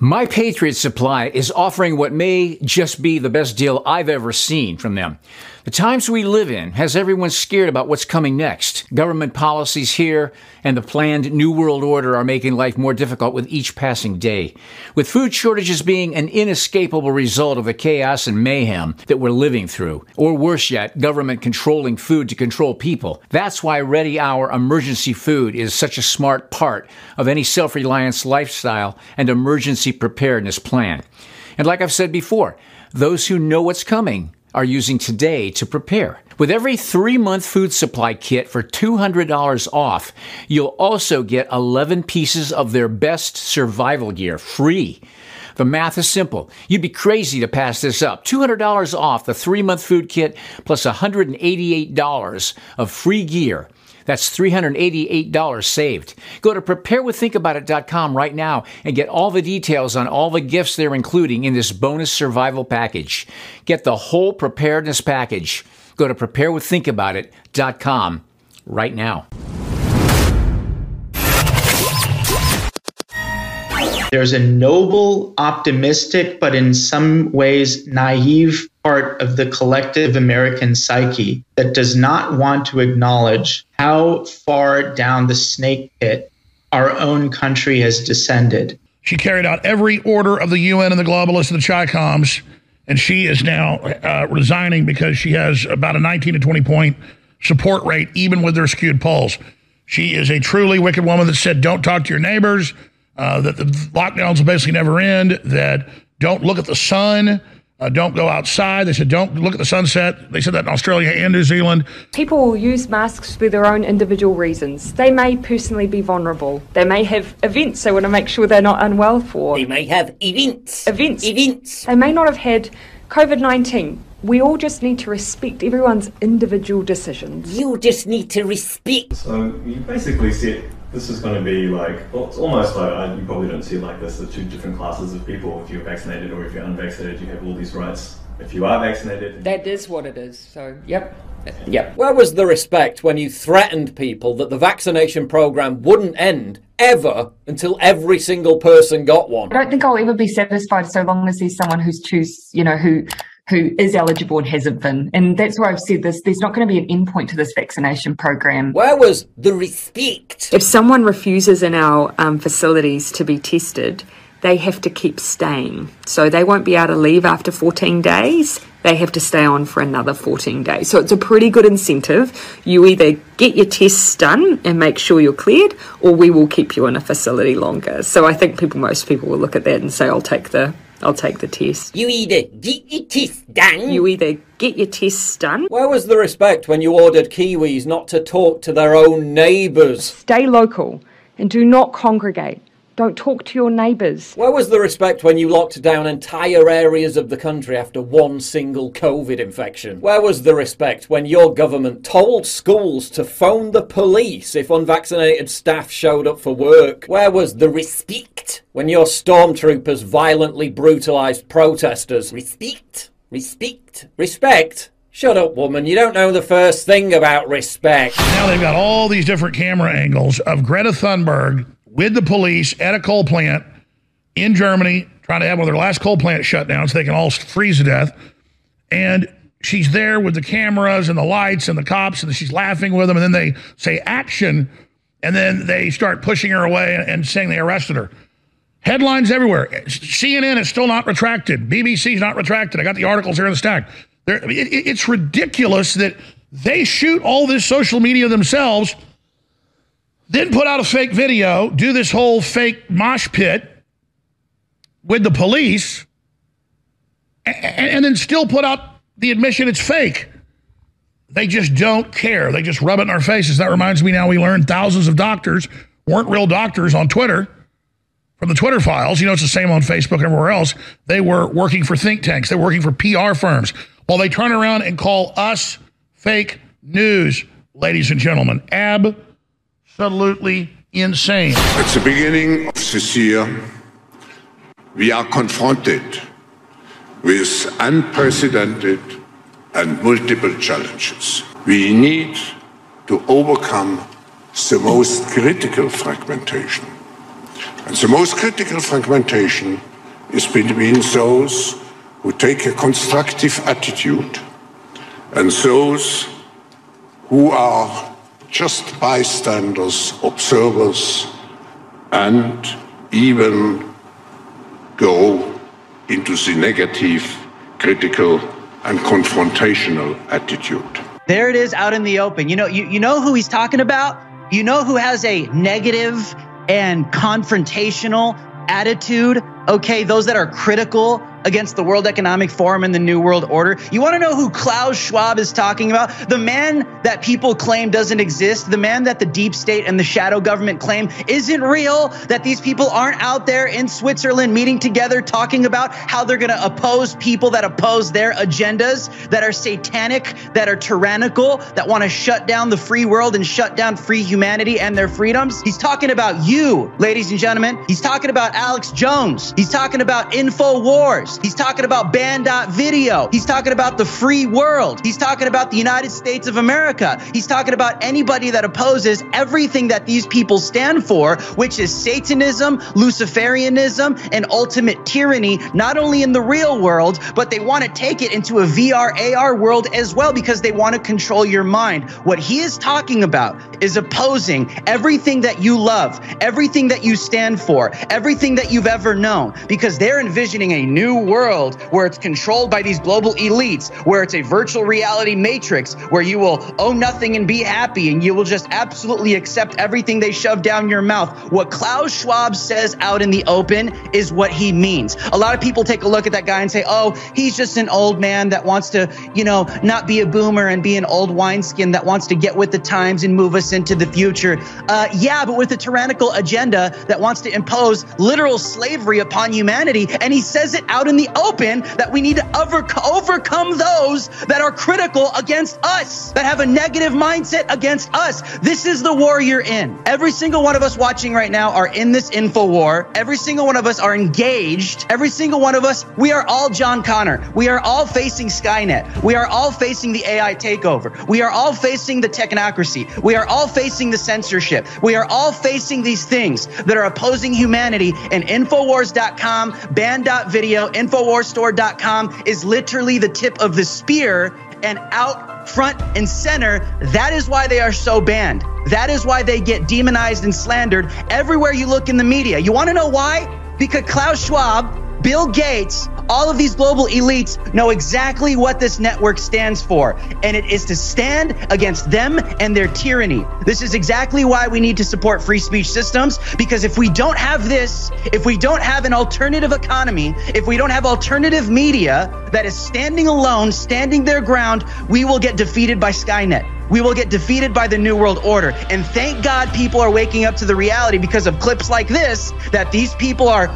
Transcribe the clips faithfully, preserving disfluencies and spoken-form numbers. My Patriot Supply is offering what may just be the best deal I've ever seen from them. The times we live in has everyone scared about what's coming next. Government policies here and the planned New World Order are making life more difficult with each passing day, with food shortages being an inescapable result of the chaos and mayhem that we're living through. Or worse yet, government controlling food to control people. That's why Ready Hour Emergency Food is such a smart part of any self-reliance lifestyle and emergency preparedness plan. And like I've said before, those who know what's coming are using today to prepare. With every three-month food supply kit for two hundred dollars off, you'll also get eleven pieces of their best survival gear free. The math is simple. You'd be crazy to pass this up. two hundred dollars off the three-month food kit plus one hundred eighty-eight dollars of free gear. That's three hundred eighty-eight dollars saved. Go to prepare with think about it dot com right now and get all the details on all the gifts they're including in this bonus survival package. Get the whole preparedness package. Go to prepare with think about it dot com right now. There's a noble, optimistic, but in some ways naive part of the collective American psyche that does not want to acknowledge how far down the snake pit our own country has descended. She carried out every order of the U N and the globalists and the Chi-Coms, and she is now uh, resigning because she has about a nineteen to twenty point support rate, even with their skewed polls. She is a truly wicked woman that said, don't talk to your neighbors, uh, that the lockdowns will basically never end, that don't look at the sun, Uh, don't go outside. They said, don't look at the sunset. They said that in Australia and New Zealand. People will use masks for their own individual reasons. They may personally be vulnerable. They may have events they want to make sure they're not unwell for. They may have events. Events. Events. They may not have had COVID nineteen. We all just need to respect everyone's individual decisions. You just need to respect. So you basically said this is going to be like, well, it's almost like, I, you probably don't see it like this, the two different classes of people. If you're vaccinated or if you're unvaccinated, you have all these rights. If you are vaccinated... That is what it is, so, yep, yep. Where was the respect when you threatened people that the vaccination program wouldn't end ever until every single person got one? I don't think I'll ever be satisfied so long as there's someone who's choose, you know, who... who is eligible and hasn't been. And that's why I've said this, there's not going to be an end point to this vaccination program. Where was the respect? If someone refuses in our um, facilities to be tested, they have to keep staying. So they won't be able to leave after fourteen days. They have to stay on for another fourteen days. So it's a pretty good incentive. You either get your tests done and make sure you're cleared, or we will keep you in a facility longer. So I think people, most people will look at that and say, I'll take the... I'll take the test. You either get your tests done. You either get your tests done. Where was the respect when you ordered Kiwis not to talk to their own neighbours? Stay local and do not congregate. Don't talk to your neighbours. Where was the respect when you locked down entire areas of the country after one single COVID infection? Where was the respect when your government told schools to phone the police if unvaccinated staff showed up for work? Where was the respect when your stormtroopers violently brutalised protesters? Respect, respect, respect. Shut up, woman. You don't know the first thing about respect. Now they've got all these different camera angles of Greta Thunberg with the police at a coal plant in Germany, trying to have one of their last coal plant shut down so they can all freeze to death. And she's there with the cameras and the lights and the cops, and she's laughing with them. And then they say action, and then they start pushing her away and saying they arrested her. Headlines everywhere. C N N is still not retracted. B B C is not retracted. I got the articles here in the stack. It, it, it's ridiculous that they shoot all this social media themselves, then put out a fake video, do this whole fake mosh pit with the police, and, and then still put out the admission it's fake. They just don't care. They just rub it in our faces. That reminds me, now we learned thousands of doctors weren't real doctors on Twitter from the Twitter files. You know, it's the same on Facebook, everywhere else. They were working for think tanks. They were working for P R firms. While they turn around and call us fake news, ladies and gentlemen. Ab. Absolutely insane. At the beginning of this year, we are confronted with unprecedented and multiple challenges. We need to overcome the most critical fragmentation And the most critical fragmentation is between those who take a constructive attitude and those who are just bystanders, observers, and even go into the negative, critical, and confrontational attitude. There it is out in the open. You know, you, you know who he's talking about? You know who has a negative and confrontational attitude? Okay, those that are critical against the World Economic Forum and the New World Order. You want to know who Klaus Schwab is talking about? The man that people claim doesn't exist, the man that the deep state and the shadow government claim isn't real, that these people aren't out there in Switzerland meeting together talking about how they're going to oppose people that oppose their agendas, that are satanic, that are tyrannical, that want to shut down the free world and shut down free humanity and their freedoms. He's talking about you, ladies and gentlemen. He's talking about Alex Jones. He's talking about Infowars. He's talking about Band.Video. He's talking about the free world. He's talking about the United States of America. He's talking about anybody that opposes everything that these people stand for, which is Satanism, Luciferianism, and ultimate tyranny, not only in the real world, but they want to take it into a V R, A R world as well, because they want to control your mind. What he is talking about is opposing everything that you love, everything that you stand for, everything that you've ever known, because they're envisioning a new world where it's controlled by these global elites, where it's a virtual reality matrix, where you will own nothing and be happy, and you will just absolutely accept everything they shove down your mouth. What Klaus Schwab says out in the open is what he means. A lot of people take a look at that guy and say, oh, he's just an old man that wants to, you know, not be a boomer and be an old wineskin that wants to get with the times and move us into the future. Uh, yeah, but with a tyrannical agenda that wants to impose literal slavery upon humanity. And he says it out out in the open that we need to over overcome those that are critical against us, that have a negative mindset against us. This is the war you're in. Every single one of us watching right now are in this info war. Every single one of us are engaged. Every single one of us, we are all John Connor. We are all facing SkyNet. We are all facing the A I takeover. We are all facing the technocracy. We are all facing the censorship. We are all facing these things that are opposing humanity. And Infowars dot com, Band.Video, Infowars store dot com is literally the tip of the spear, and out front and center. That is why they are so banned. That is why they get demonized and slandered everywhere you look in the media. You want to know why? Because Klaus Schwab, Bill Gates, all of these global elites know exactly what this network stands for, and it is to stand against them and their tyranny. This is exactly why we need to support free speech systems, because if we don't have this, if we don't have an alternative economy, if we don't have alternative media that is standing alone, standing their ground, we will get defeated by SkyNet. We will get defeated by the New World Order. And thank God people are waking up to the reality because of clips like this, that these people are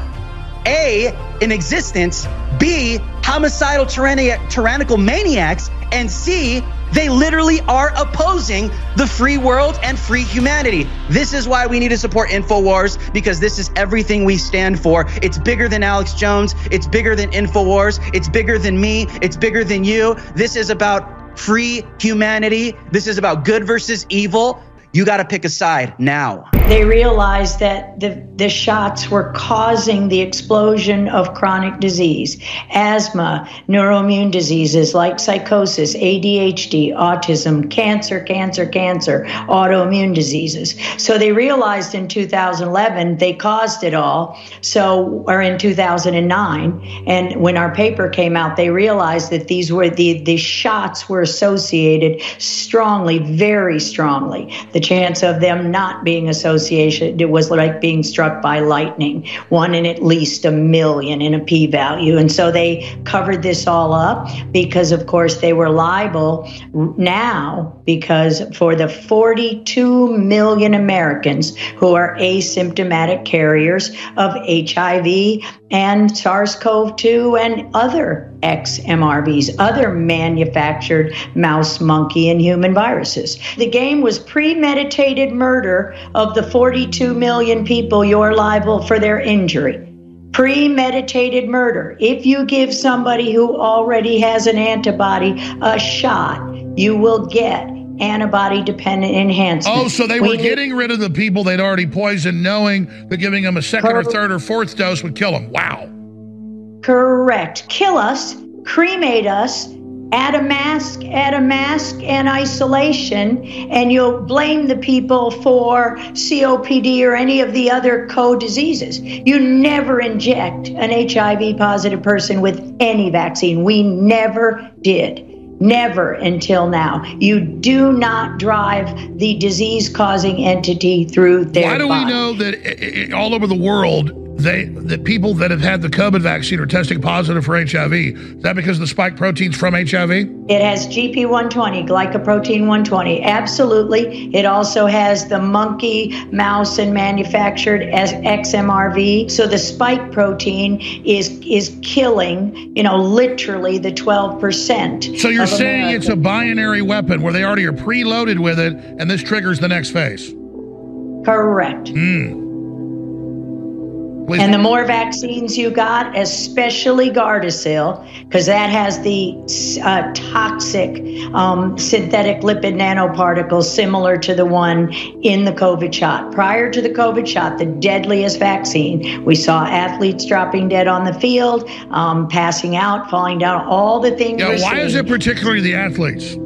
A, in existence, B, homicidal tyranni- tyrannical maniacs, and C, they literally are opposing the free world and free humanity. This is why we need to support Infowars, because this is everything we stand for. It's bigger than Alex Jones. It's bigger than Infowars. It's bigger than me. It's bigger than you. This is about free humanity. This is about good versus evil. You got to pick a side now. They realized that the, the shots were causing the explosion of chronic disease, asthma, neuroimmune diseases like psychosis, A D H D, autism, cancer, cancer, cancer, autoimmune diseases. So they realized in two thousand eleven they caused it all. So, or in two thousand nine, and when our paper came out, they realized that these were the, the shots were associated strongly, very strongly. The chance of them not being associated, it was like being struck by lightning, one in at least a million in a p-value. And so they covered this all up because, of course, they were liable now because for the forty-two million Americans who are asymptomatic carriers of H I V and SARS CoV two and other X M R Vs, other manufactured mouse, monkey, and human viruses. The game was premeditated murder of the forty-two million people you're liable for their injury. Premeditated murder. If you give somebody who already has an antibody a shot, you will get antibody-dependent enhancement. Oh, so they we were knew- getting rid of the people they'd already poisoned, knowing that giving them a second Cor- or third or fourth dose would kill them. Wow. Correct. Kill us, cremate us, add a mask, add a mask and isolation, and you'll blame the people for C O P D or any of the other co-diseases. You never inject an H I V-positive person with any vaccine. We never did. Never until now. You do not drive the disease-causing entity through their body. Why do we know that all over the world, They, the people that have had the COVID vaccine are testing positive for H I V? Is that because of the spike proteins from H I V? It has G P one twenty, glycoprotein one twenty. Absolutely. It also has the monkey, mouse, and manufactured X M R V. So the spike protein is is killing, you know, literally the twelve percent. So you're saying America. It's a binary weapon where they already are preloaded with it, and this triggers the next phase? Correct. Mm. Please. And the more vaccines you got, especially Gardasil, because that has the uh, toxic um, synthetic lipid nanoparticles similar to the one in the COVID shot. Prior to the COVID shot, the deadliest vaccine, we saw athletes dropping dead on the field, um, passing out, falling down, all the things. Yeah, why seeing. Is it particularly the athletes?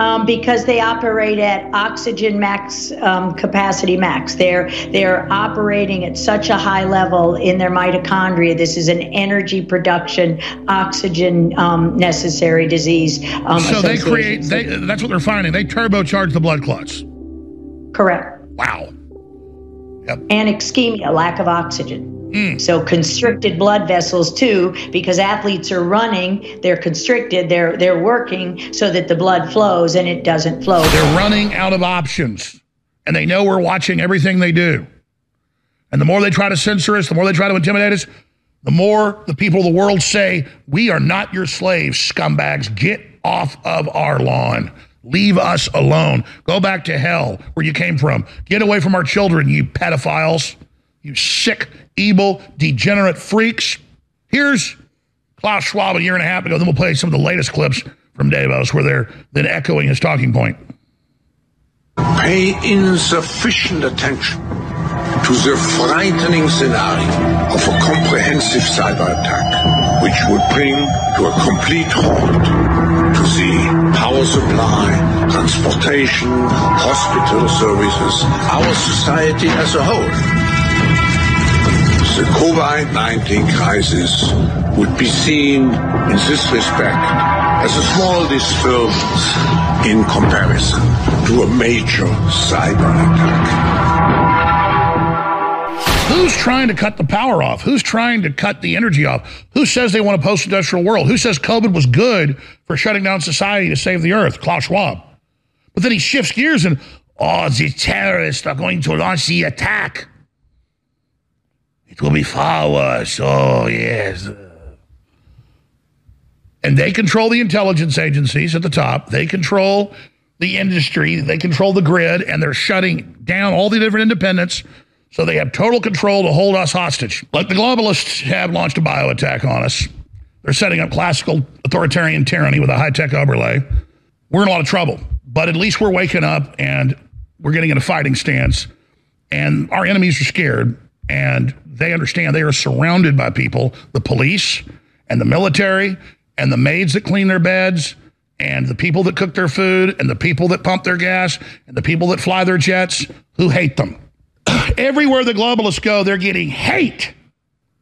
Um, because they operate at oxygen max, um, capacity max. They're they're operating at such a high level in their mitochondria. This is an energy production, oxygen um, necessary disease. Um, so they create, they, that's what they're finding. They turbocharge the blood clots. Correct. Wow. Yep. And ischemia, lack of oxygen. Mm. So constricted blood vessels too, because athletes are running, they're constricted, they're they're working so that the blood flows, and it doesn't flow. They're running out of options, and they know we're watching everything they do. And the more they try to censor us, the more they try to intimidate us, the more the people of the world say, we are not your slaves, scumbags. Get off of our lawn. Leave us alone. Go back to hell where you came from. Get away from our children, you pedophiles. You sick, evil, degenerate freaks. Here's Klaus Schwab a year and a half ago. Then we'll play some of the latest clips from Davos where they're then echoing his talking point. Pay insufficient attention to the frightening scenario of a comprehensive cyber attack, which would bring to a complete halt to the power supply, transportation, hospital services, our society as a whole. The COVID nineteen crisis would be seen in this respect as a small disturbance in comparison to a major cyber attack. Who's trying to cut the power off? Who's trying to cut the energy off? Who says they want a post-industrial world? Who says COVID was good for shutting down society to save the earth? Klaus Schwab. But then he shifts gears and, oh, the terrorists are going to launch the attack. It will be far worse. Oh, yes. And they control the intelligence agencies at the top. They control the industry. They control the grid. And they're shutting down all the different independents. So they have total control to hold us hostage. Like the globalists have launched a bio attack on us. They're setting up classical authoritarian tyranny with a high-tech overlay. We're in a lot of trouble. But at least we're waking up and we're getting in a fighting stance. And our enemies are scared. And they understand they are surrounded by people, the police and the military and the maids that clean their beds and the people that cook their food and the people that pump their gas and the people that fly their jets who hate them. Everywhere the globalists go, they're getting hate.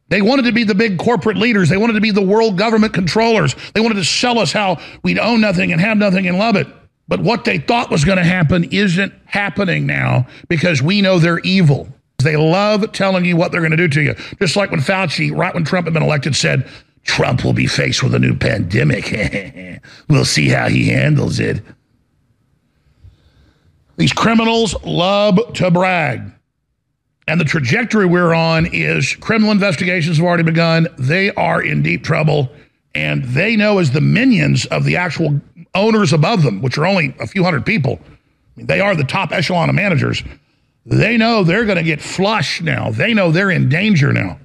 They wanted to be the big corporate leaders. They wanted to be the world government controllers. They wanted to sell us how we'd own nothing and have nothing and love it. But what they thought was going to happen isn't happening now because we know they're evil. They love telling you what they're going to do to you. Just like when Fauci, right when Trump had been elected, said, Trump will be faced with a new pandemic. We'll see how he handles it. These criminals love to brag. And the trajectory we're on is criminal investigations have already begun. They are in deep trouble. And they know as the minions of the actual owners above them, which are only a few hundred people, they are the top echelon of managers. They know they're going to get flushed now. They know they're in danger now.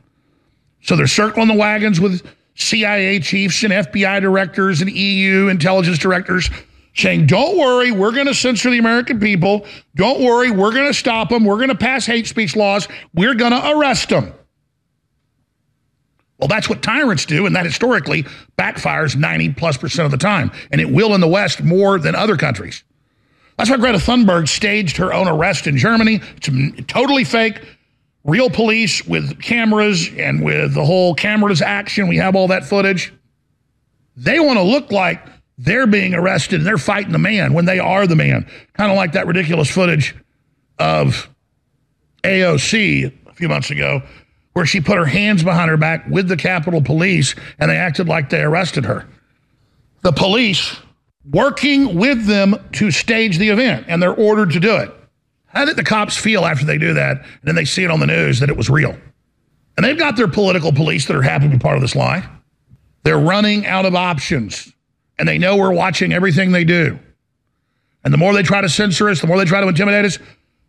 So they're circling the wagons with C I A chiefs and F B I directors and E U intelligence directors saying, don't worry, we're going to censor the American people. Don't worry, we're going to stop them. We're going to pass hate speech laws. We're going to arrest them. Well, that's what tyrants do, and that historically backfires ninety plus percent of the time, and it will in the West more than other countries. That's why Greta Thunberg staged her own arrest in Germany. It's totally fake. Real police with cameras and with the whole cameras action. We have all that footage. They want to look like they're being arrested and they're fighting the man when they are the man. Kind of like that ridiculous footage of A O C a few months ago, where she put her hands behind her back with the Capitol Police and they acted like they arrested her. The police working with them to stage the event, and they're ordered to do it. How did the cops feel after they do that? And then they see it on the news that it was real. And they've got their political police that are happy to be part of this lie. They're running out of options, and they know we're watching everything they do. And the more they try to censor us, the more they try to intimidate us,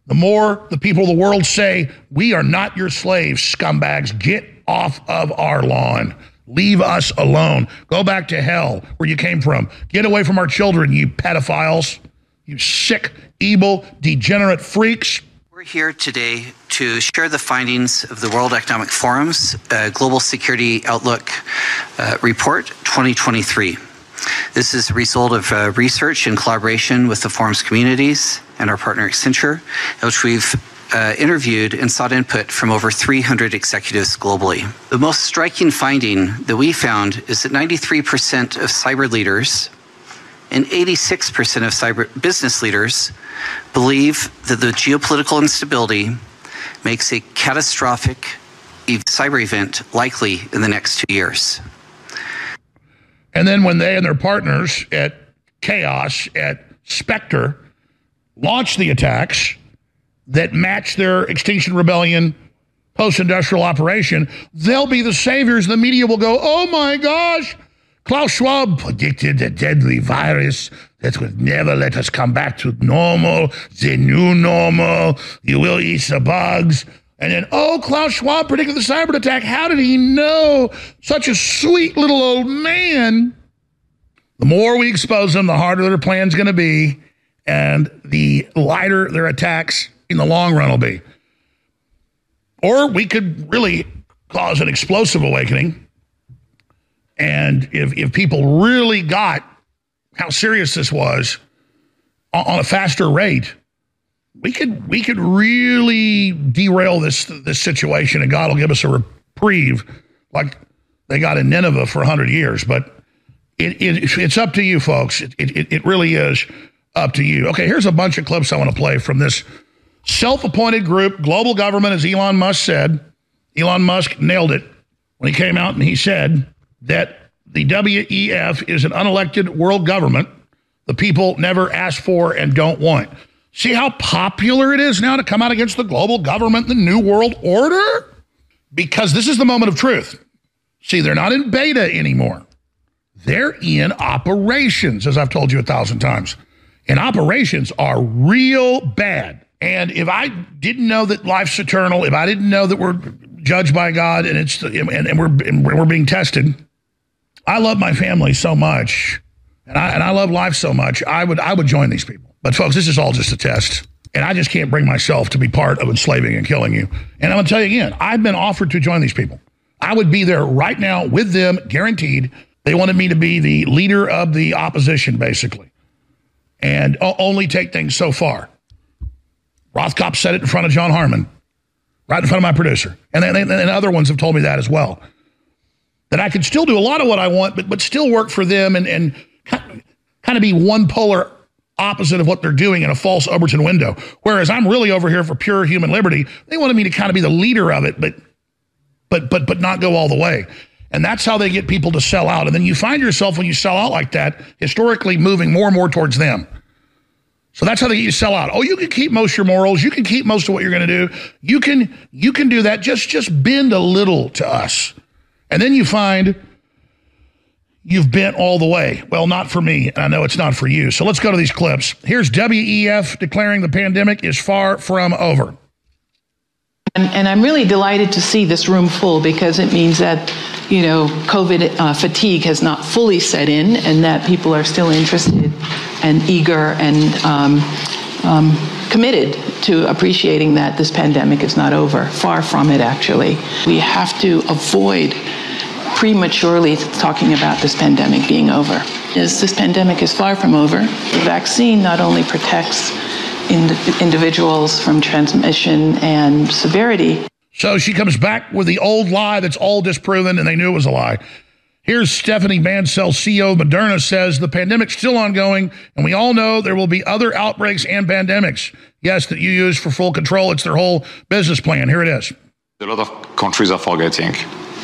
the more the people of the world say, we are not your slaves, scumbags. Get off of our lawn. Leave us alone. Go back to hell where you came from. Get away from our children, you pedophiles, you sick, evil, degenerate freaks. We're here today to share the findings of the World Economic Forum's uh, Global Security Outlook uh, Report twenty twenty-three. This is a result of uh, research in collaboration with the forum's communities and our partner Accenture, in which we've uh, interviewed and sought input from over three hundred executives globally. The most striking finding that we found is that ninety-three percent of cyber leaders and eighty-six percent of cyber business leaders believe that the geopolitical instability makes a catastrophic cyber event likely in the next two years. And then when they and their partners at Chaos, at Spectre, launch the attacks that match their Extinction Rebellion post-industrial operation, they'll be the saviors. The media will go, oh my gosh, Klaus Schwab predicted a deadly virus that would never let us come back to normal, the new normal, you will eat the bugs. And then, oh, Klaus Schwab predicted the cyber attack. How did he know? Such a sweet little old man. The more we expose them, the harder their plan's going to be, and the lighter their attacks in the long run will be. Or we could really cause an explosive awakening. And if, if people really got how serious this was on, on a faster rate, we could we could really derail this this situation, and God will give us a reprieve like they got in Nineveh for one hundred years. But it, it it's up to you, folks. It, it, it really is up to you. Okay, here's a bunch of clips I want to play from this self-appointed group, global government, as Elon Musk said. Elon Musk nailed it when he came out and he said that the W E F is an unelected world government the people never asked for and don't want. See how popular it is now to come out against the global government, the New World Order? Because this is the moment of truth. See, they're not in beta anymore. They're in operations, as I've told you a thousand times. And operations are real bad. And if I didn't know that life's eternal, if I didn't know that we're judged by God and it's and, and we're and we're being tested, I love my family so much, and I, and I love life so much, I would I would join these people. But folks, this is all just a test, and I just can't bring myself to be part of enslaving and killing you. And I'm going to tell you again, I've been offered to join these people. I would be there right now with them, guaranteed. They wanted me to be the leader of the opposition, basically, and only take things so far. Rothkopf said it in front of John Harmon, right in front of my producer. And, they, and other ones have told me that as well. That I could still do a lot of what I want, but, but still work for them and, and kind of be one polar opposite of what they're doing in a false Overton window. Whereas I'm really over here for pure human liberty. They wanted me to kind of be the leader of it, but but but but not go all the way. And that's how they get people to sell out. And then you find yourself, when you sell out like that, historically moving more and more towards them. So that's how they get you to sell out. Oh, you can keep most of your morals. You can keep most of what you're going to do. You can you can do that. Just, just bend a little to us. And then you find you've bent all the way. Well, not for me. And I know it's not for you. So let's go to these clips. Here's W E F declaring the pandemic is far from over. And, and I'm really delighted to see this room full, because it means that, you know, COVID uh, fatigue has not fully set in, and that people are still interested and eager and um, um, committed to appreciating that this pandemic is not over. Far from it, actually. We have to avoid prematurely talking about this pandemic being over. As this pandemic is far from over. The vaccine not only protects individuals from transmission and severity. So she comes back with the old lie that's all disproven, and they knew it was a lie. Here's Stephanie Bancel, C E O of Moderna, says the pandemic's still ongoing, and we all know there will be other outbreaks and pandemics. Yes, that you use for full control. It's their whole business plan. Here it is. A lot of countries are forgetting.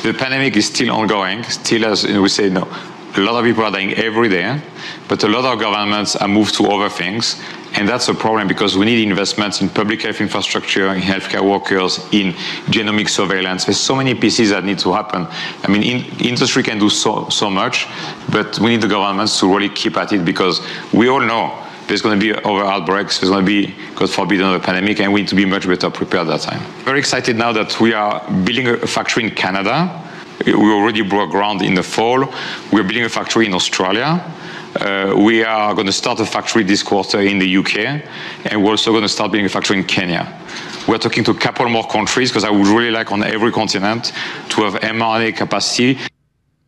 The pandemic is still ongoing, still, as we say, no. A lot of people are dying every day, but a lot of governments are moved to other things, and that's a problem, because we need investments in public health infrastructure, in healthcare workers, in genomic surveillance. There's so many pieces that need to happen. I mean, in, industry can do so, so much, but we need the governments to really keep at it, because we all know there's going to be other outbreaks, there's going to be, God forbid, another pandemic, and we need to be much better prepared that time. Very excited now that we are building a factory in Canada. We already broke ground in the fall. We're building a factory in Australia. Uh, we are going to start a factory this quarter in the U K, and we're also going to start building a factory in Kenya. We're talking to a couple more countries, because I would really like on every continent to have mRNA capacity.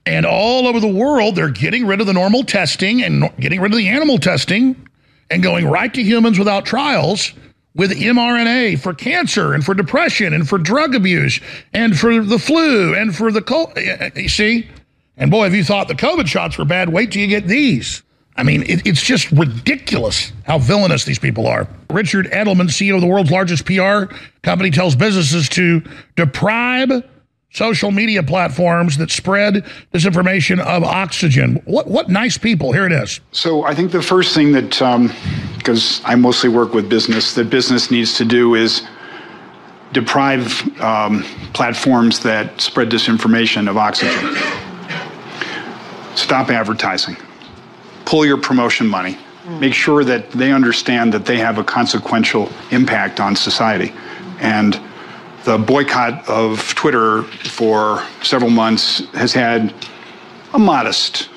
And all over the world, they're getting rid of the normal testing and no- getting rid of the animal testing and going right to humans without trials, with mRNA for cancer and for depression and for drug abuse and for the flu and for the cold. You see? And boy, if you thought the COVID shots were bad, wait till you get these. I mean, it, it's just ridiculous how villainous these people are. Richard Edelman, C E O of the world's largest P R company, tells businesses to deprive social media platforms that spread disinformation of oxygen. What what nice people. Here it is. So I think the first thing that, um, because I mostly work with business, that business needs to do is deprive um, platforms that spread disinformation of oxygen. Stop advertising. Pull your promotion money. Make sure that they understand that they have a consequential impact on society. And the boycott of Twitter for several months has had a modest,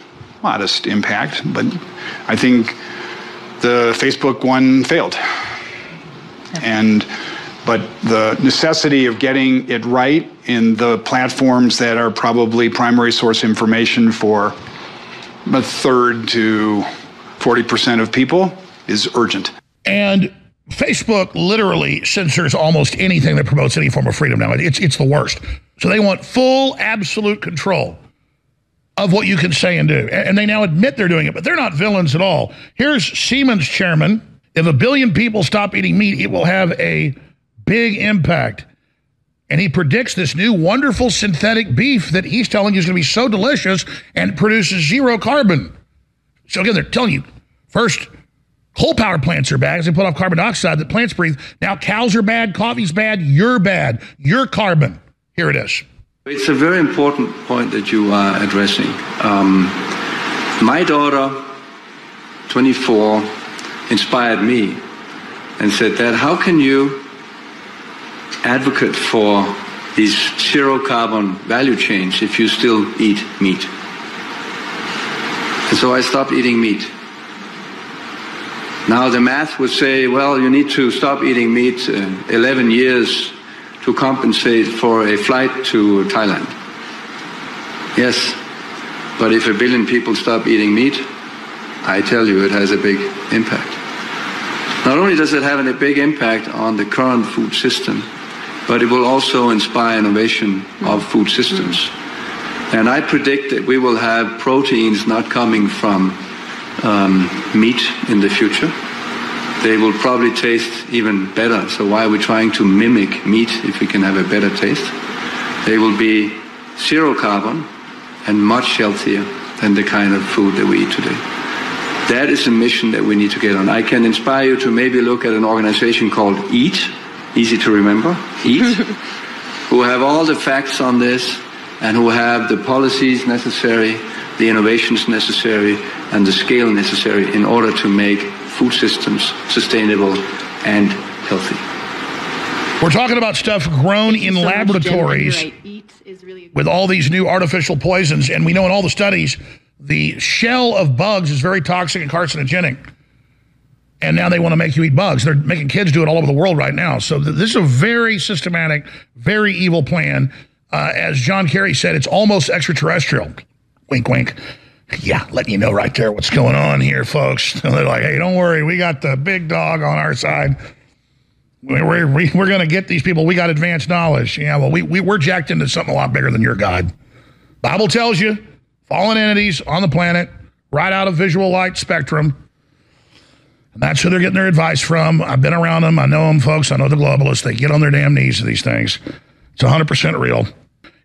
modest impact, but I think the Facebook one failed. And, but the necessity of getting it right in the platforms that are probably primary source information for a third to forty percent of people is urgent. And Facebook literally censors almost anything that promotes any form of freedom now. It's it's the worst. So they want full, absolute control of what you can say and do. And they now admit they're doing it, but they're not villains at all. Here's Siemens chairman. If a billion people stop eating meat, it will have a big impact. And he predicts this new wonderful synthetic beef that he's telling you is going to be so delicious and produces zero carbon. So again, they're telling you, first, coal power plants are bad because they put off carbon dioxide that plants breathe. Now cows are bad, coffee's bad, you're bad, you're carbon. Here it is. It's a very important point that you are addressing. Um, my daughter, twenty-four, inspired me and said that how can you advocate for these zero carbon value chains if you still eat meat? And so I stopped eating meat. Now the math would say, well, you need to stop eating meat uh, eleven years to compensate for a flight to Thailand. Yes, but if a billion people stop eating meat, I tell you it has a big impact. Not only does it have a big impact on the current food system, but it will also inspire innovation of food systems. And I predict that we will have proteins not coming from Um, meat in the future. They will probably taste even better, so why are we trying to mimic meat if we can have a better taste? They will be zero carbon and much healthier than the kind of food that we eat today. That is a mission that we need to get on. I can inspire you to maybe look at an organization called EAT, easy to remember, EAT, who have all the facts on this and who have the policies necessary, the innovations necessary, and the scale necessary in order to make food systems sustainable and healthy. We're talking about stuff grown in laboratories with all these new artificial poisons. And we know in all the studies, the shell of bugs is very toxic and carcinogenic. And now they want to make you eat bugs. They're making kids do it all over the world right now. So this is a very systematic, very evil plan. Uh, as John Kerry said, it's almost extraterrestrial. Wink, wink. Yeah, letting you know right there what's going on here, folks. And they're like, hey, don't worry. We got the big dog on our side. We're, we're, we're going to get these people. We got advanced knowledge. Yeah, well, we, we, we're jacked into something a lot bigger than your God. Bible tells you, fallen entities on the planet, right out of visual light spectrum. And that's who they're getting their advice from. I've been around them. I know them, folks. I know the globalists. They get on their damn knees to these things. It's one hundred percent real.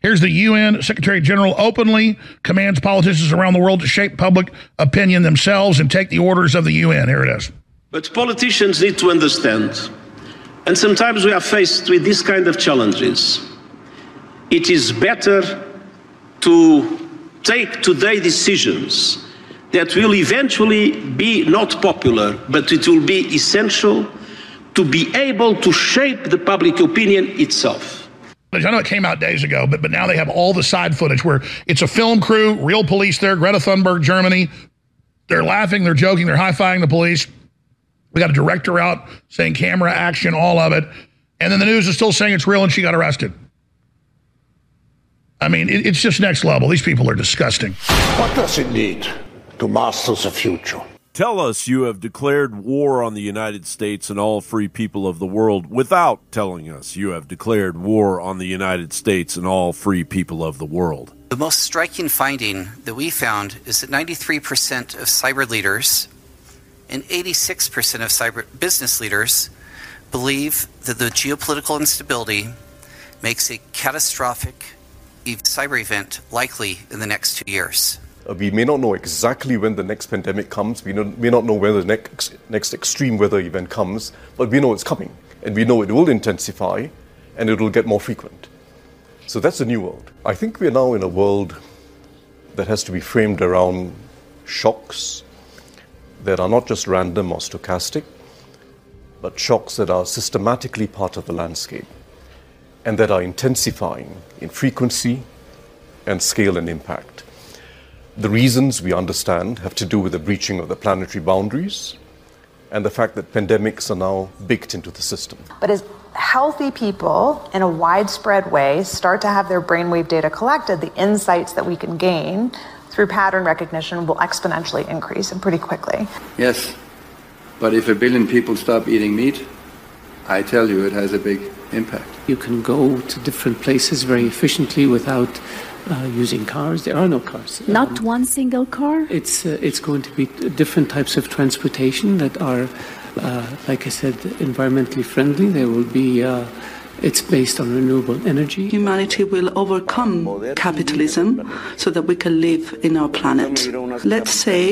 Here's the U N Secretary General openly commands politicians around the world to shape public opinion themselves and take the orders of the U N. Here it is. But politicians need to understand, and sometimes we are faced with this kind of challenges, it is better to take today decisions that will eventually be not popular, but it will be essential to be able to shape the public opinion itself. I know it came out days ago, but, but now they have all the side footage where it's a film crew, real police there, Greta Thunberg, Germany. They're laughing, they're joking, they're high-fiving the police. We got a director out saying camera action, all of it. And then the news is still saying it's real and she got arrested. I mean, it, it's just next level. These people are disgusting. What does it need to master the future? Tell us you have declared war on the United States and all free people of the world without telling us you have declared war on the United States and all free people of the world. The most striking finding that we found is that ninety-three percent of cyber leaders and eighty-six percent of cyber business leaders believe that the geopolitical instability makes a catastrophic cyber event likely in the next two years. We may not know exactly when the next pandemic comes. We may not know when the next, next extreme weather event comes, but we know it's coming, and we know it will intensify, and it will get more frequent. So that's the new world. I think we are now in a world that has to be framed around shocks that are not just random or stochastic, but shocks that are systematically part of the landscape, and that are intensifying in frequency and scale and impact. The reasons we understand have to do with the breaching of the planetary boundaries and the fact that pandemics are now baked into the system. But as healthy people in a widespread way start to have their brainwave data collected, the insights that we can gain through pattern recognition will exponentially increase and pretty quickly. Yes, but if a billion people stop eating meat, I tell you it has a big impact. You can go to different places very efficiently without Uh, using cars. There are no cars. Not um, one single car? It's uh, it's going to be different types of transportation that are, uh, like I said, environmentally friendly. There will be, uh, it's based on renewable energy. Humanity will overcome capitalism so that we can live in our planet. Let's say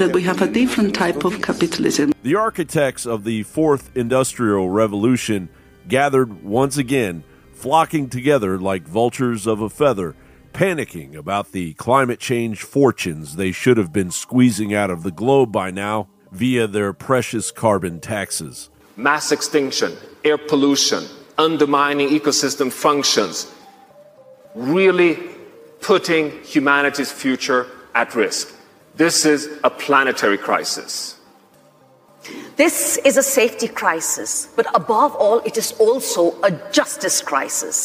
that we have a different type of capitalism. The architects of the Fourth Industrial Revolution gathered once again, flocking together like vultures of a feather, panicking about the climate change fortunes they should have been squeezing out of the globe by now via their precious carbon taxes. Mass extinction, air pollution, undermining ecosystem functions, really putting humanity's future at risk. This is a planetary crisis. This is a safety crisis, but above all, it is also a justice crisis.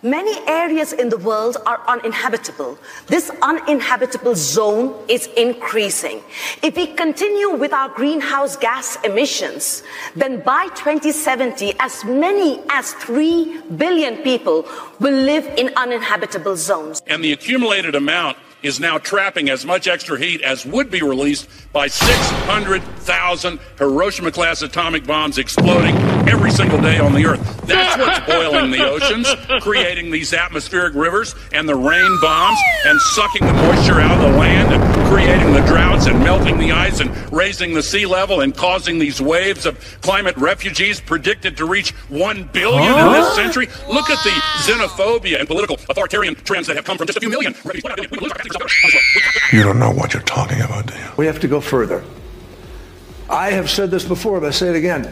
Many areas in the world are uninhabitable. This uninhabitable zone is increasing. If we continue with our greenhouse gas emissions, then by twenty seventy, as many as three billion people will live in uninhabitable zones. And the accumulated amount is now trapping as much extra heat as would be released by six hundred thousand Hiroshima-class atomic bombs exploding every single day on the Earth. That's what's boiling the oceans, creating these atmospheric rivers and the rain bombs and sucking the moisture out of the land and creating the droughts and melting the ice and raising the sea level and causing these waves of climate refugees predicted to reach one billion huh? in this century. Look at the xenophobia and political authoritarian trends that have come from just a few million refugees. You don't know what you're talking about, do you? We have to go further. I have said this before, but I say it again.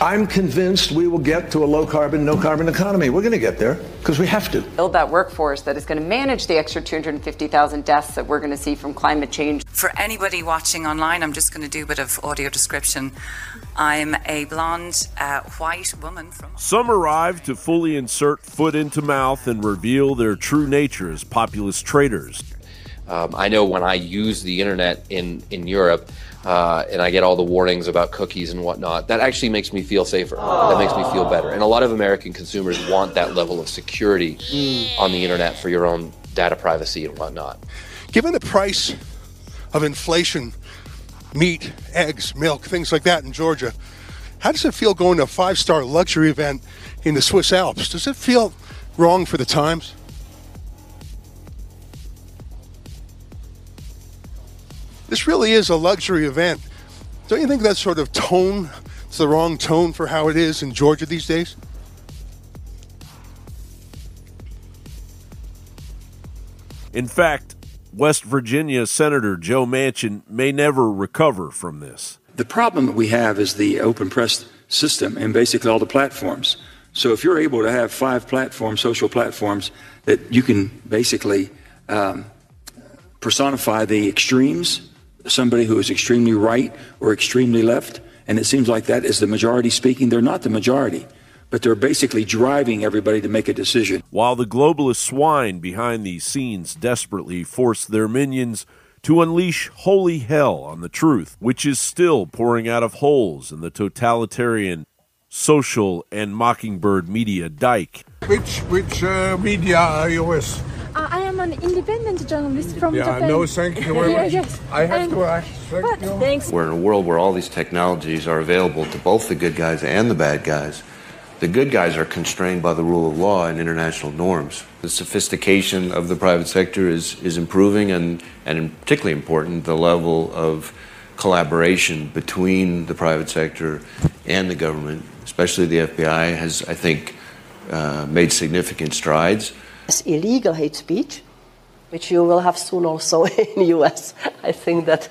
I'm convinced we will get to a low-carbon, no-carbon economy. We're going to get there because we have to. Build that workforce that is going to manage the extra two hundred fifty thousand deaths that we're going to see from climate change. For anybody watching online, I'm just going to do a bit of audio description. I'm a blonde, uh, white woman from... Some arrive to fully insert foot into mouth and reveal their true nature as populist traitors. Um, I know when I use the internet in, in Europe, Uh, and I get all the warnings about cookies and whatnot, that actually makes me feel safer. Aww. That makes me feel better. And a lot of American consumers want that level of security mm. on the internet for your own data privacy and whatnot. Given the price of inflation, meat, eggs, milk, things like that in Georgia, how does it feel going to a five-star luxury event in the Swiss Alps? Does it feel wrong for the times? This really is a luxury event. Don't you think that sort of tone, it's the wrong tone for how it is in Georgia these days? In fact, West Virginia Senator Joe Manchin may never recover from this. The problem that we have is the open press system and basically all the platforms. So if you're able to have five platforms, social platforms, that you can basically um, personify the extremes, somebody who is extremely right or extremely left, and it seems like that is the majority speaking. They're not the majority, but they're basically driving everybody to make a decision. While the globalist swine behind these scenes desperately force their minions to unleash holy hell on the truth, which is still pouring out of holes in the totalitarian, social, and mockingbird media dike. Which, which uh, media are you with? Uh, I am an independent journalist from yeah, Japan. Yeah, no, thank you very much. Yes. I have and, to ask, thank but, you. Thanks. We're in a world where all these technologies are available to both the good guys and the bad guys. The good guys are constrained by the rule of law and international norms. The sophistication of the private sector is, is improving, and, and particularly important, the level of collaboration between the private sector and the government, especially the F B I, has, I think, uh, made significant strides. It's illegal hate speech, which you will have soon also in the U S. I think that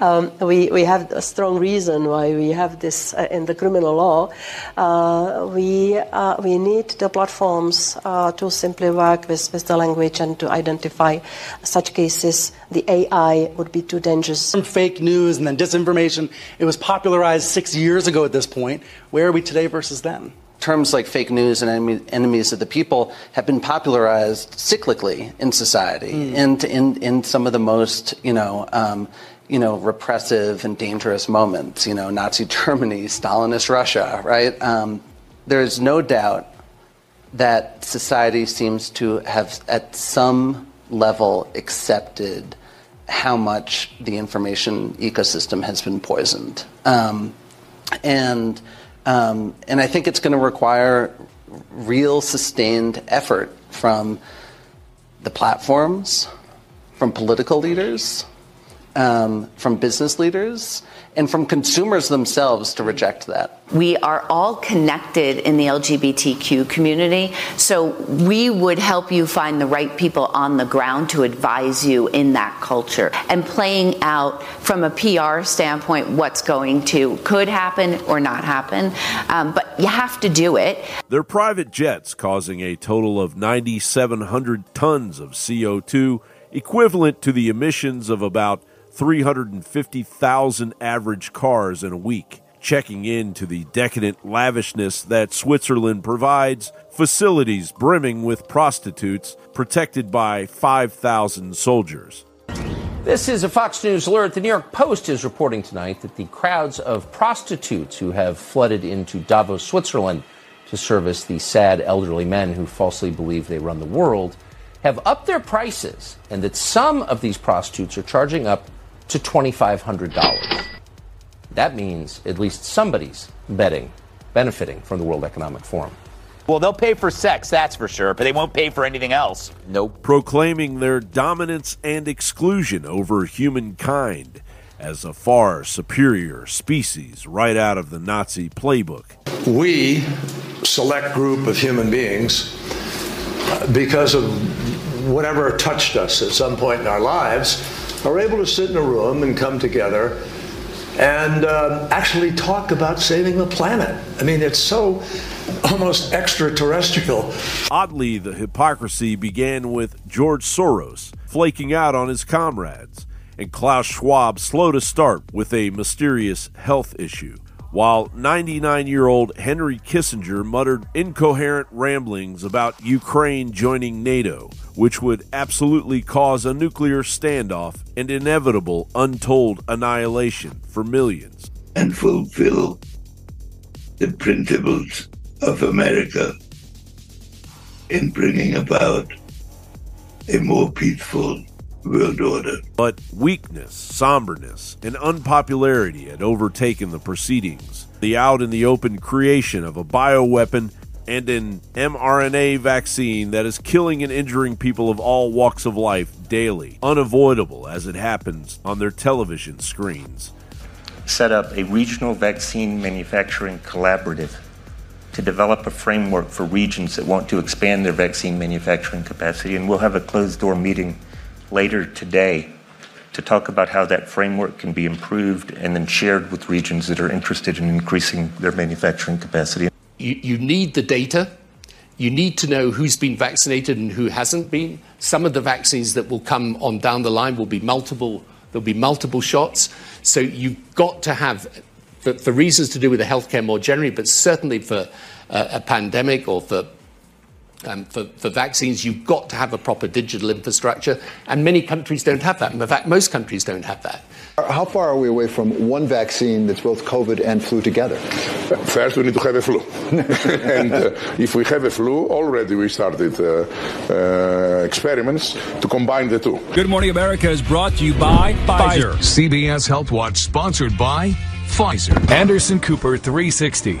um, we, we have a strong reason why we have this uh, in the criminal law. Uh, we, uh, we need the platforms uh, to simply work with, with the language and to identify such cases. The A I would be too dangerous. From fake news and then disinformation, it was popularized six years ago at this point. Where are we today versus then? Terms like fake news and enemies of the people have been popularized cyclically in society, mm. and in, in some of the most, you know, um, you know, repressive and dangerous moments. You know, Nazi Germany, Stalinist Russia. Right? Um, there is no doubt that society seems to have, at some level, accepted how much the information ecosystem has been poisoned, um, and. Um, and I think it's going to require real sustained effort from the platforms, from political leaders, um, from business leaders, and from consumers themselves to reject that. We are all connected in the L G B T Q community, so we would help you find the right people on the ground to advise you in that culture. And playing out from a P R standpoint what's going to could happen or not happen, um, but you have to do it. Their private jets causing a total of nine thousand seven hundred tons of C O two, equivalent to the emissions of about three hundred fifty thousand average cars in a week, checking in to the decadent lavishness that Switzerland provides, facilities brimming with prostitutes protected by five thousand soldiers. This is a Fox News alert. The New York Post is reporting tonight that the crowds of prostitutes who have flooded into Davos, Switzerland, to service the sad elderly men who falsely believe they run the world, have upped their prices, and that some of these prostitutes are charging up to twenty-five hundred dollars. That means at least somebody's betting, benefiting from the World Economic Forum. Well, they'll pay for sex, that's for sure, but they won't pay for anything else. Nope. Proclaiming their dominance and exclusion over humankind as a far superior species right out of the Nazi playbook. We, select group of human beings, because of whatever touched us at some point in our lives, are able to sit in a room and come together and um, actually talk about saving the planet. I mean, it's so almost extraterrestrial. Oddly, the hypocrisy began with George Soros flaking out on his comrades, and Klaus Schwab slow to start with a mysterious health issue, while ninety-nine-year-old Henry Kissinger muttered incoherent ramblings about Ukraine joining NATO, which would absolutely cause a nuclear standoff and inevitable untold annihilation for millions. And fulfill the principles of America in bringing about a more peaceful world order. But weakness, somberness, and unpopularity had overtaken the proceedings. The out-in-the-open creation of a bioweapon and an mRNA vaccine that is killing and injuring people of all walks of life daily, unavoidable as it happens on their television screens. Set up a regional vaccine manufacturing collaborative to develop a framework for regions that want to expand their vaccine manufacturing capacity, and we'll have a closed-door meeting later today to talk about how that framework can be improved and then shared with regions that are interested in increasing their manufacturing capacity. You, you need the data. You need to know who's been vaccinated and who hasn't been. Some of the vaccines that will come on down the line will be multiple. There'll be multiple shots. So you've got to have, for, for reasons to do with the healthcare more generally, but certainly for uh, a pandemic or for Um, for, for vaccines, you've got to have a proper digital infrastructure, and many countries don't have that. In fact, most countries don't have that. How far are we away from one vaccine that's both COVID and flu together? First, we need to have a flu. And uh, if we have a flu, already we started uh, uh, experiments to combine the two. Good Morning America is brought to you by Pfizer. C B S Health Watch, sponsored by Pfizer. Anderson Cooper three sixty.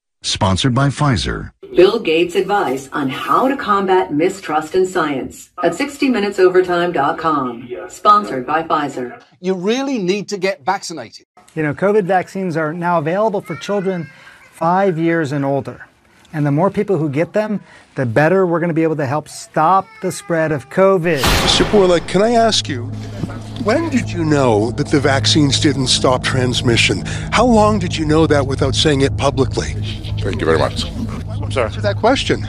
Sponsored by Pfizer. Bill Gates' advice on how to combat mistrust in science at sixty minutes overtime dot com. Sponsored by Pfizer. You really need to get vaccinated. You know, COVID vaccines are now available for children five years and older. And the more people who get them, the better we're going to be able to help stop the spread of COVID. Mister Bourla, can I ask you, when did you know that the vaccines didn't stop transmission? How long did you know that without saying it publicly? Thank you very much. I'm sorry. Answer that question.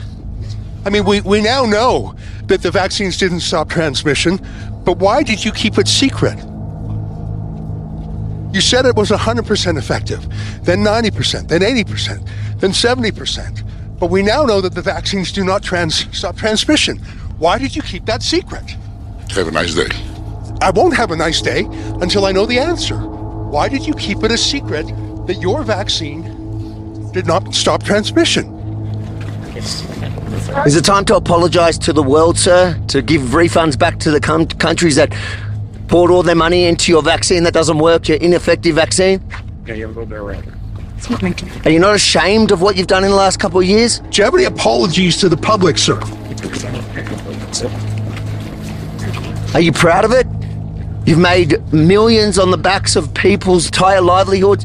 I mean, we, we now know that the vaccines didn't stop transmission, but why did you keep it secret? You said it was one hundred percent effective, then ninety percent, then eighty percent, then seventy percent. But we now know that the vaccines do not trans- stop transmission. Why did you keep that secret? Have a nice day. I won't have a nice day until I know the answer. Why did you keep it a secret that your vaccine did not stop transmission? Is it time to apologize to the world, sir? To give refunds back to the com- countries that poured all their money into your vaccine that doesn't work, your ineffective vaccine? Yeah, you have a little bit of right. Are you not ashamed of what you've done in the last couple of years? Do you have any apologies to the public, sir? Are you proud of it? You've made millions on the backs of people's entire livelihoods.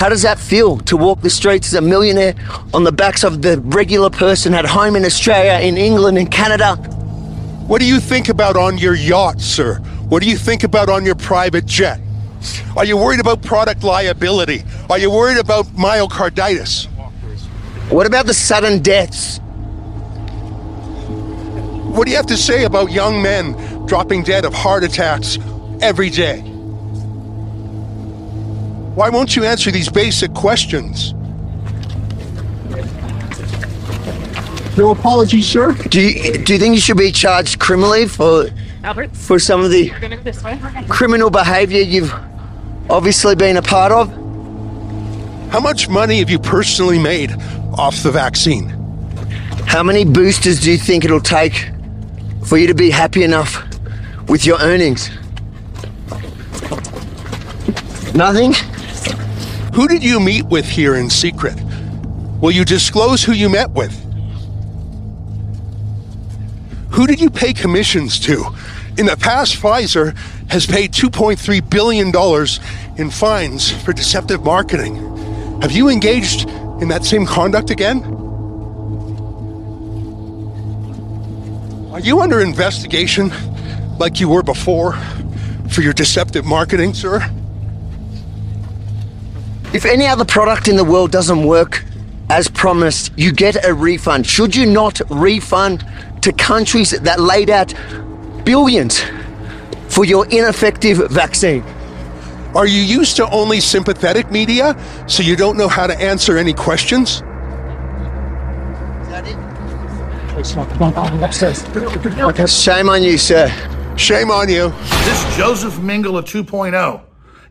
How does that feel to walk the streets as a millionaire on the backs of the regular person at home in Australia, in England, in Canada? What do you think about on your yacht, sir? What do you think about on your private jet? Are you worried about product liability? Are you worried about myocarditis? What about the sudden deaths? What do you have to say about young men dropping dead of heart attacks every day? Why won't you answer these basic questions? No apology, sir. Do you, do you think you should be charged criminally for Albert, for some of the criminal behavior you've obviously been a part of? How much money have you personally made off the vaccine? How many boosters do you think it'll take for you to be happy enough with your earnings? Nothing? Who did you meet with here in secret? Will you disclose who you met with? Who did you pay commissions to? In the past, Pfizer has paid two point three billion dollars in fines for deceptive marketing. Have you engaged in that same conduct again? Are you under investigation like you were before for your deceptive marketing, sir? If any other product in the world doesn't work as promised, you get a refund. Should you not refund to countries that laid out billions for your ineffective vaccine? Are you used to only sympathetic media, so you don't know how to answer any questions? Is that it? Shame on you, sir. Shame on you. This Joseph Mengele two point oh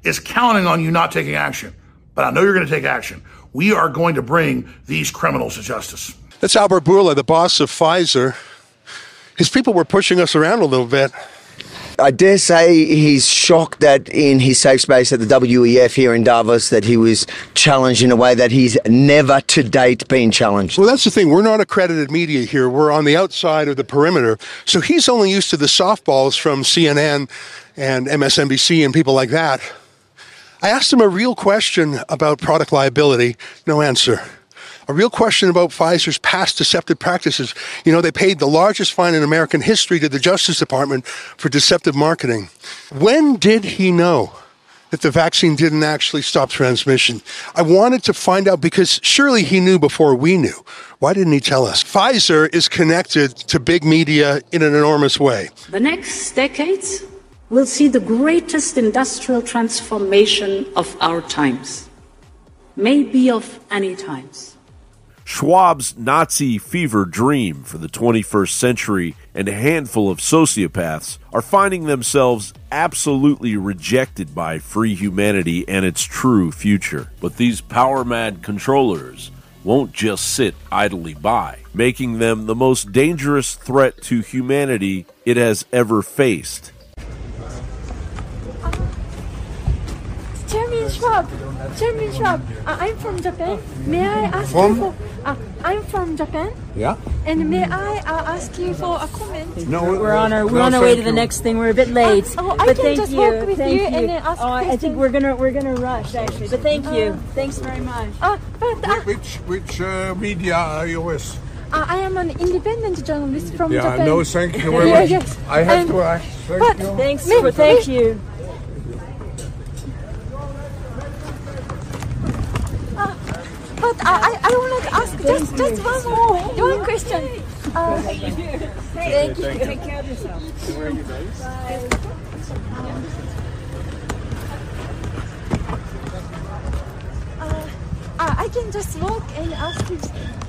is counting on you not taking action, but I know you're going to take action. We are going to bring these criminals to justice. That's Albert Bourla, the boss of Pfizer. His people were pushing us around a little bit. I dare say he's shocked that in his safe space at the W E F here in Davos that he was challenged in a way that he's never to date been challenged. Well, that's the thing. We're not accredited media here. We're on the outside of the perimeter. So he's only used to the softballs from C N N and M S N B C and people like that. I asked him a real question about product liability, no answer. A real question about Pfizer's past deceptive practices. You know, they paid the largest fine in American history to the Justice Department for deceptive marketing. When did he know that the vaccine didn't actually stop transmission? I wanted to find out because surely he knew before we knew. Why didn't he tell us? Pfizer is connected to big media in an enormous way. The next decades we'll see the greatest industrial transformation of our times, maybe of any times. Schwab's Nazi fever dream for the twenty-first century and a handful of sociopaths are finding themselves absolutely rejected by free humanity and its true future. But these power-mad controllers won't just sit idly by, making them the most dangerous threat to humanity it has ever faced. Chairman Schwab, Chairman Schwab, uh, I'm from Japan. May I ask from? you for? Uh, I'm from Japan. Yeah. And may I uh, ask you for a comment? No, we're on our we're no, on our way to the next thing. We're a bit late. Uh, oh, I but can thank just you. walk with thank you, you and then ask. Oh, I think we're gonna we're gonna rush actually. But thank you. Uh, Thanks very much. Uh, but, uh, which which uh, media are you with? Uh, I am an independent journalist from yeah, Japan. Yeah. No, thank you very much. Yes. I have um, to ask. Thank but you. Thanks for well, thank you. But uh, I, I would like to ask just, just one more, one question. Uh, thank you. Thank you. Take care of yourself. Where are you based? Uh, uh, I can just walk and ask you.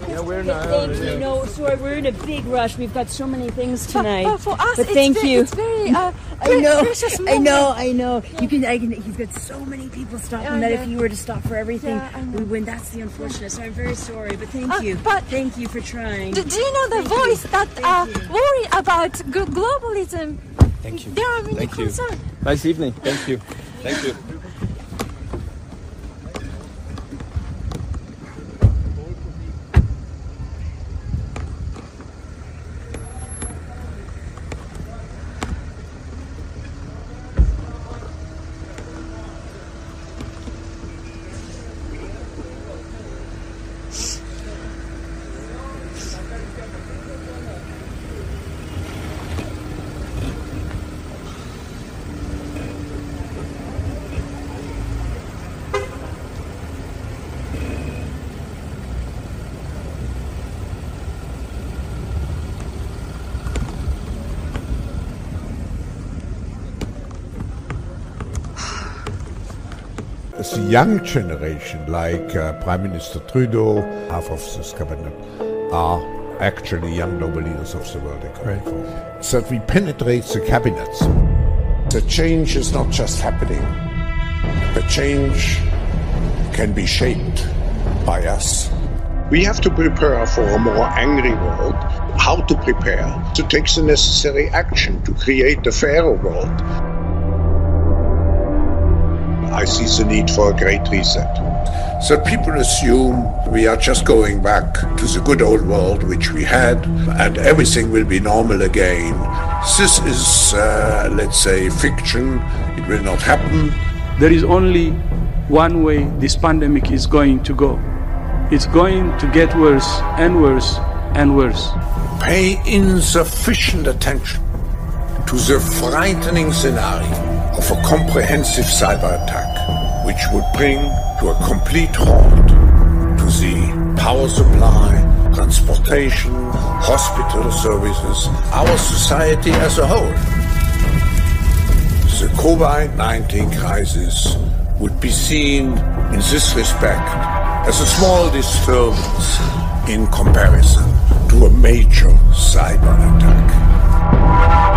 Yeah, we're not. Thank you. No, sorry, we're in a big rush. We've got so many things tonight. But, but for us, but it's, thank very, you. it's very uh, I know, I know, I know. You can, I can. He's got so many people stopping oh, that yeah. if you were to stop for everything, yeah, we win. That's the unfortunate. So I'm very sorry, but thank uh, you. But thank you for trying. Do, do you know the thank voice you. that uh, worry about globalism? Thank you. There are many thank concerns. You. Nice evening. Thank you. Thank you. The young generation, like uh, Prime Minister Trudeau, half of this cabinet, are actually young global leaders of the World Economic Forum. Right. So we penetrate the cabinets. The change is not just happening. The change can be shaped by us. We have to prepare for a more angry world. How to prepare? To take the necessary action to create a fairer world. I see the need for a great reset. So people assume we are just going back to the good old world which we had, and everything will be normal again. This is, uh, let's say, fiction. It will not happen. There is only one way this pandemic is going to go. It's going to get worse and worse and worse. Pay insufficient attention to the frightening scenario of a comprehensive cyber attack, which would bring to a complete halt to the power supply, transportation, hospital services, our society as a whole. The COVID nineteen crisis would be seen in this respect as a small disturbance in comparison to a major cyber attack.